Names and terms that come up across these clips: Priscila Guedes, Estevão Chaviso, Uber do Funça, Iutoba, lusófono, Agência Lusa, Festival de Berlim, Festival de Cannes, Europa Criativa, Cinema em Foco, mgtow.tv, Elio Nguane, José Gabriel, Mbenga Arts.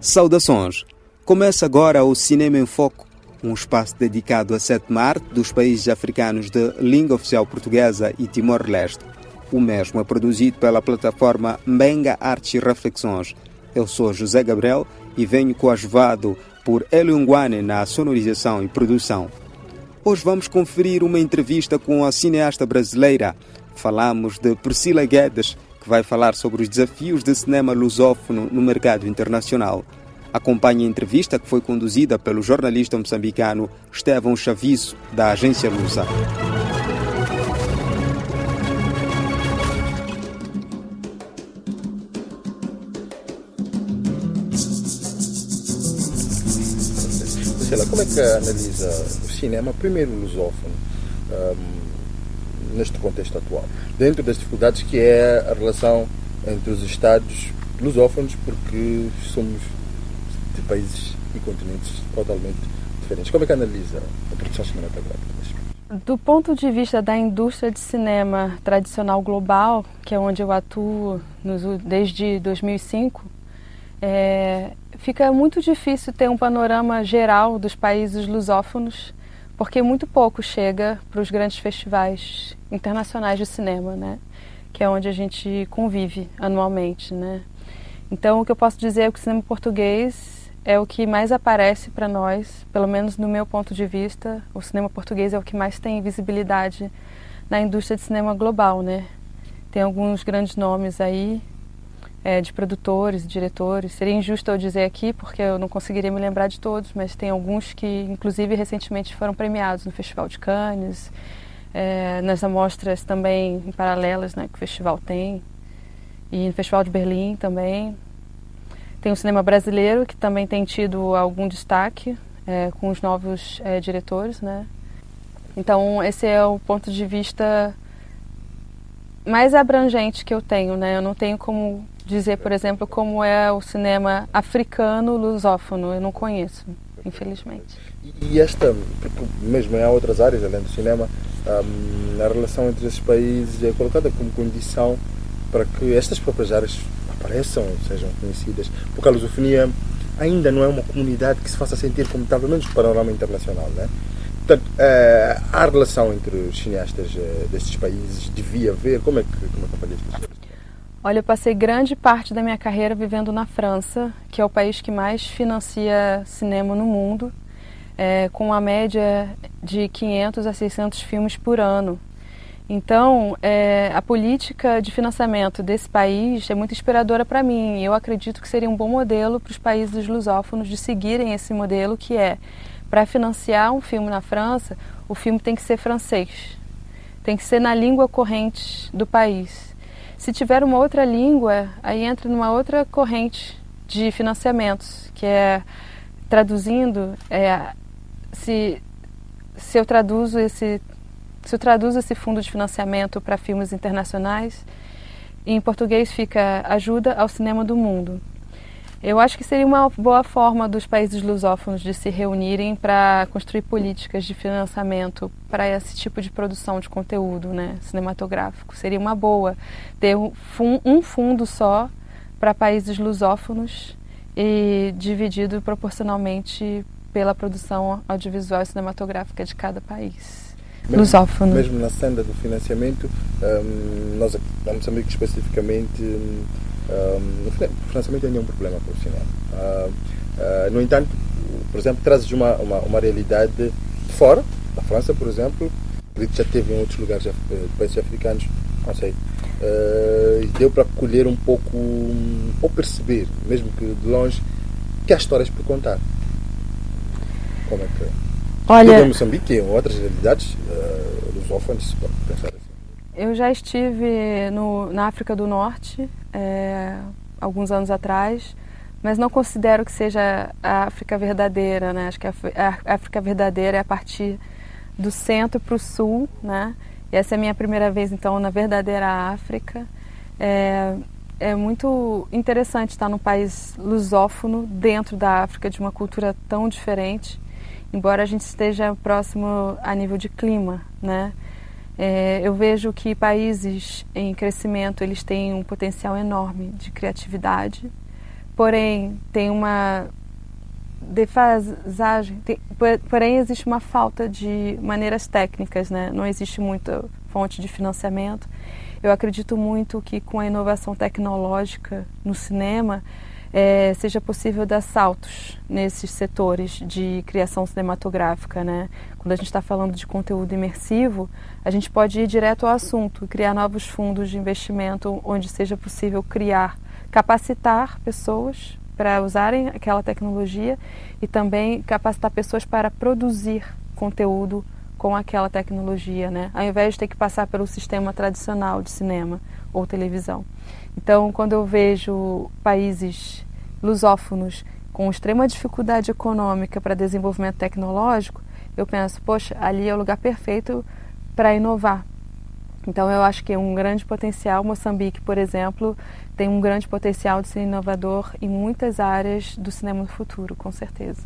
Saudações! Começa agora o Cinema em Foco, um espaço dedicado à sétima arte dos países africanos de língua oficial portuguesa e Timor-Leste. O mesmo é produzido pela plataforma Mbenga Arts e Reflexões. Eu sou José Gabriel e venho coadjuvado por Elio Nguane na sonorização e produção. Hoje vamos conferir uma entrevista com a cineasta brasileira. Falamos de Priscila Guedes, que vai falar sobre os desafios do cinema lusófono no mercado internacional. Acompanhe a entrevista que foi conduzida pelo jornalista moçambicano Estevão Chaviso, da Agência Lusa. Priscila, como é que analisa o cinema, primeiro lusófono, neste contexto atual, dentro das dificuldades que é a relação entre os Estados lusófonos, porque somos de países e continentes totalmente diferentes? Como é que analisa a produção cinematográfica? Do ponto de vista da indústria de cinema tradicional global, que é onde eu atuo desde 2005, fica muito difícil ter um panorama geral dos países lusófonos, porque muito pouco chega para os grandes festivais internacionais de cinema, né? Que é onde a gente convive anualmente, né? Então, o que eu posso dizer é que o cinema português é o que mais aparece para nós, pelo menos no meu ponto de vista. O cinema português é o que mais tem visibilidade na indústria de cinema global, né? Tem alguns grandes nomes aí, de produtores, diretores. Seria injusto eu dizer aqui, porque eu não conseguiria me lembrar de todos, mas tem alguns que, inclusive, recentemente foram premiados no Festival de Cannes, nas amostras também em paralelas, né, que o festival tem, e no Festival de Berlim também. Tem o cinema brasileiro, que também tem tido algum destaque com os novos diretores, né? Então, esse é o ponto de vista mais abrangente que eu tenho, né? Eu não tenho como dizer, por exemplo, como é o cinema africano lusófono. Eu não conheço, infelizmente. E esta, mesmo em outras áreas, além do cinema, a relação entre esses países é colocada como condição para que estas próprias áreas apareçam, sejam conhecidas, porque a lusofonia ainda não é uma comunidade que se faça sentir como tal, pelo menos no panorama internacional, né? Portanto, a relação entre os cineastas destes países devia haver? Como é que acompanha as pessoas? Olha, eu passei grande parte da minha carreira vivendo na França, que é o país que mais financia cinema no mundo, com a média de 500 a 600 filmes por ano. Então, a política de financiamento desse país é muito inspiradora para mim. Eu acredito que seria um bom modelo para os países lusófonos de seguirem esse modelo, que é: para financiar um filme na França, o filme tem que ser francês, tem que ser na língua corrente do país. Se tiver uma outra língua, aí entra numa outra corrente de financiamentos, que é, traduzindo, se eu traduzo esse fundo de financiamento para filmes internacionais, em português fica ajuda ao cinema do mundo. Eu acho que seria uma boa forma dos países lusófonos de se reunirem para construir políticas de financiamento para esse tipo de produção de conteúdo, né, cinematográfico. Seria uma boa ter um fundo só para países lusófonos e dividido proporcionalmente pela produção audiovisual e cinematográfica de cada país lusófono. Mesmo na senda do financiamento, nós Moçambique especificamente... o financiamento não é um problema para o cinema. No entanto, por exemplo, trazes uma realidade de fora, da França, por exemplo, que já teve em outros lugares, países africanos, não sei, deu para colher um pouco, ou perceber, mesmo que de longe, que há histórias por contar. Como é que é? Olha, em Moçambique e outras realidades lusófonas, se pode pensar assim. Eu já estive na África do Norte, alguns anos atrás, mas não considero que seja a África verdadeira, né? Acho que a África verdadeira é a partir do centro para o sul, né? E essa é a minha primeira vez, então, na verdadeira África. É muito interessante estar num país lusófono, dentro da África, de uma cultura tão diferente. embora a gente esteja próximo a nível de clima, né? Eu vejo que países em crescimento, eles têm um potencial enorme de criatividade, porém tem uma defasagem, porém existe uma falta de maneiras técnicas, né? Não existe muita fonte de financiamento. Eu acredito muito que com a inovação tecnológica no cinema seja possível dar saltos nesses setores de criação cinematográfica, né? Quando a gente está falando de conteúdo imersivo, a gente pode ir direto ao assunto, criar novos fundos de investimento onde seja possível criar, capacitar pessoas para usarem aquela tecnologia e também capacitar pessoas para produzir conteúdo com aquela tecnologia, né? Ao invés de ter que passar pelo sistema tradicional de cinema ou televisão. Então, quando eu vejo países lusófonos com extrema dificuldade econômica para desenvolvimento tecnológico, eu penso, poxa, ali é o lugar perfeito para inovar. Então, eu acho que é um grande potencial. Moçambique, por exemplo, tem um grande potencial de ser inovador em muitas áreas do cinema do futuro, com certeza.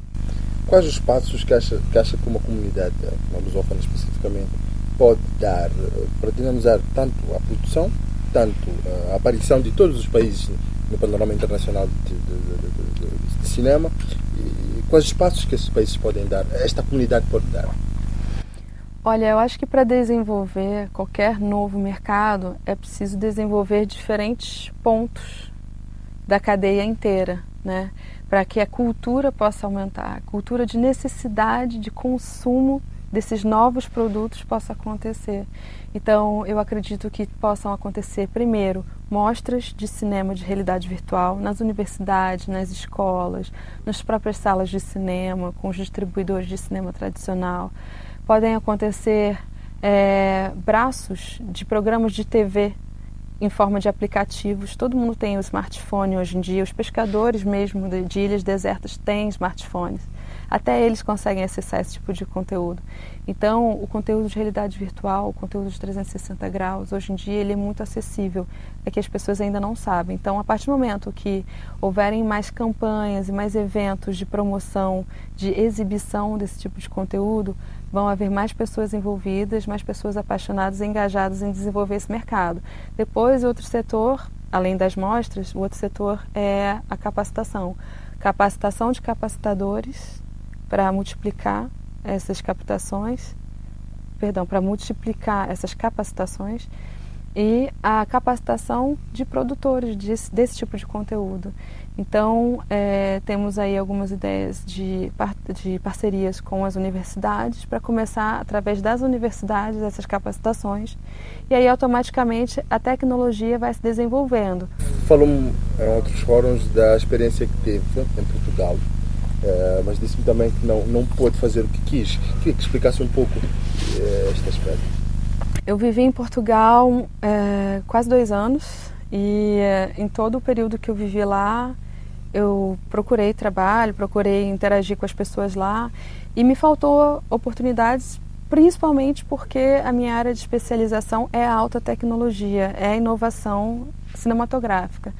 Quais os passos que acha que uma comunidade, uma lusófona especificamente, pode dar para dinamizar tanto a produção, tanto a aparição de todos os países no panorama internacional de cinema? E quais os passos que esses países podem dar, esta comunidade pode dar? Olha, eu acho que para desenvolver qualquer novo mercado é preciso desenvolver diferentes pontos da cadeia inteira, né? Para que a cultura possa aumentar, a cultura de necessidade de consumo desses novos produtos possa acontecer. Então, eu acredito que possam acontecer, primeiro, mostras de cinema de realidade virtual nas universidades, nas escolas, nas próprias salas de cinema, com os distribuidores de cinema tradicional. Podem acontecer braços de programas de TV em forma de aplicativos. Todo mundo tem o smartphone hoje em dia, os pescadores mesmo de ilhas desertas têm smartphones. Até eles conseguem acessar esse tipo de conteúdo. Então, o conteúdo de realidade virtual, o conteúdo de 360 graus, hoje em dia ele é muito acessível, é que as pessoas ainda não sabem. Então, a partir do momento que houverem mais campanhas e mais eventos de promoção, de exibição desse tipo de conteúdo, vão haver mais pessoas envolvidas, mais pessoas apaixonadas e engajadas em desenvolver esse mercado. Depois, outro setor, além das mostras, o outro setor é a capacitação. Capacitação de capacitadores para multiplicar essas captações, para multiplicar essas capacitações e a capacitação de produtores desse tipo de conteúdo. Então, temos aí algumas ideias de parcerias com as universidades para começar, através das universidades, essas capacitações. E aí, automaticamente, a tecnologia vai se desenvolvendo. Falou em outros fóruns da experiência que teve em Portugal, mas disse-me também que não pôde fazer o que quis. Queria que explicasse um pouco este aspecto. Eu vivi em Portugal quase 2 anos e em todo o período que eu vivi lá, eu procurei trabalho, procurei interagir com as pessoas lá e me faltou oportunidades, principalmente porque a minha área de especialização é a alta tecnologia, é a inovação cinematográfica.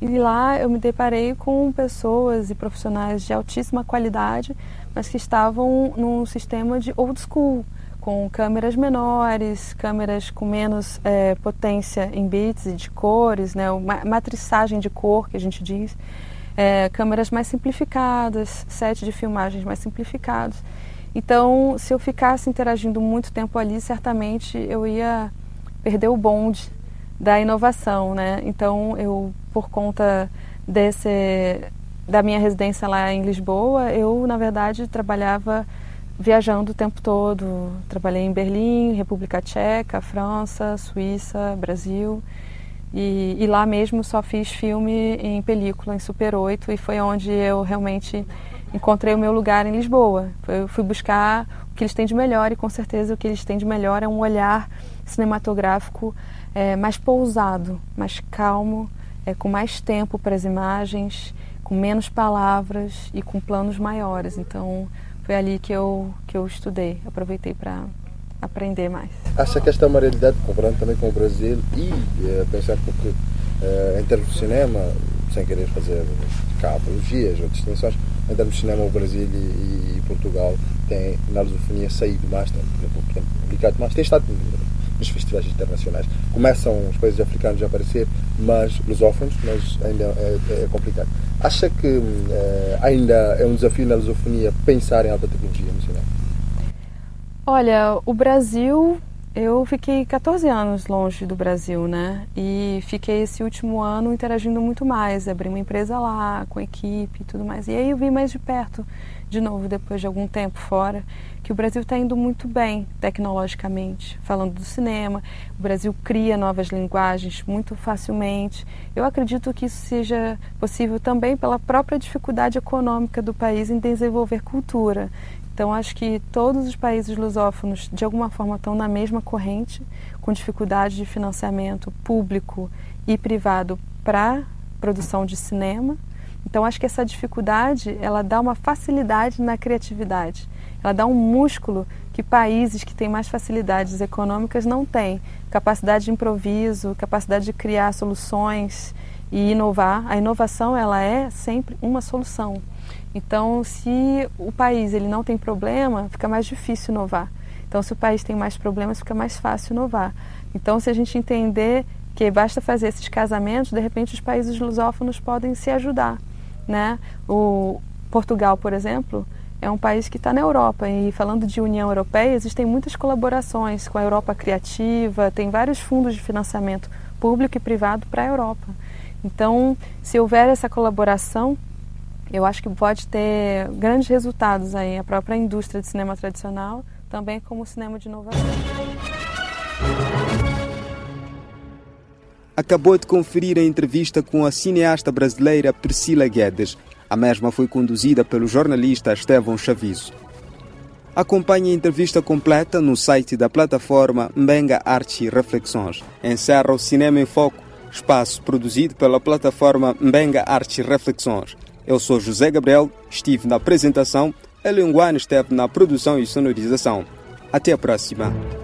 E lá eu me deparei com pessoas e profissionais de altíssima qualidade, mas que estavam num sistema de old school, com câmeras menores, câmeras com menos potência em bits e de cores, né, matriçagem de cor, que a gente diz, câmeras mais simplificadas, set de filmagens mais simplificados. Então, se eu ficasse interagindo muito tempo ali, certamente eu ia perder o bonde da inovação, né? Então, eu, por conta da minha residência lá em Lisboa, eu, na verdade, trabalhava viajando o tempo todo. Trabalhei em Berlim, República Tcheca, França, Suíça, Brasil. E lá mesmo só fiz filme em película, em Super 8, e foi onde eu realmente encontrei o meu lugar em Lisboa. Eu fui buscar o que eles têm de melhor e, com certeza, o que eles têm de melhor é um olhar cinematográfico mais pousado, mais calmo, com mais tempo para as imagens, com menos palavras e com planos maiores. Então, foi ali que eu estudei, aproveitei para aprender mais. Acha que esta é uma realidade, comparando também com o Brasil e pensando porque em termos de cinema, sem querer fazer apologias ou distinções, em termos de cinema o Brasil e Portugal tem, na lusofonia, saído mais, tem publicado mais, tem estado nos festivais internacionais. Começam os países africanos a aparecer, mas lusófonos, mas ainda é complicado. Acha que ainda é um desafio na lusofonia pensar em alta tecnologia nacional? Olha, o Brasil... Eu fiquei 14 anos longe do Brasil, né? E fiquei esse último ano interagindo muito mais. Abri uma empresa lá, com equipe e tudo mais. E aí eu vi mais de perto, de novo, depois de algum tempo fora, que o Brasil está indo muito bem tecnologicamente. Falando do cinema, o Brasil cria novas linguagens muito facilmente. Eu acredito que isso seja possível também pela própria dificuldade econômica do país em desenvolver cultura. Então, acho que todos os países lusófonos, de alguma forma, estão na mesma corrente, com dificuldade de financiamento público e privado para produção de cinema. Então, acho que essa dificuldade, ela dá uma facilidade na criatividade. Ela dá um músculo que países que têm mais facilidades econômicas não têm. Capacidade de improviso, capacidade de criar soluções e inovar. A inovação, ela é sempre uma solução. Então, se o país ele não tem problema, fica mais difícil inovar. Então, se o país tem mais problemas, fica mais fácil inovar. Então, se a gente entender que basta fazer esses casamentos, de repente os países lusófonos podem se ajudar, né? O Portugal, por exemplo, é um país que está na Europa. E falando de União Europeia, existem muitas colaborações com a Europa Criativa, tem vários fundos de financiamento público e privado para a Europa. Então, se houver essa colaboração, eu acho que pode ter grandes resultados aí, a própria indústria de cinema tradicional, também como o cinema de inovação. Acabou de conferir a entrevista com a cineasta brasileira Priscila Guedes. A mesma foi conduzida pelo jornalista Estevão Chaviso. Acompanhe a entrevista completa no site da plataforma Mbenga Arts e Reflexões. Encerra o Cinema em Foco, espaço produzido pela plataforma Mbenga Arts e Reflexões. Eu sou José Gabriel, estive na apresentação, Elio Nguane esteve na produção e sonorização. Até a próxima.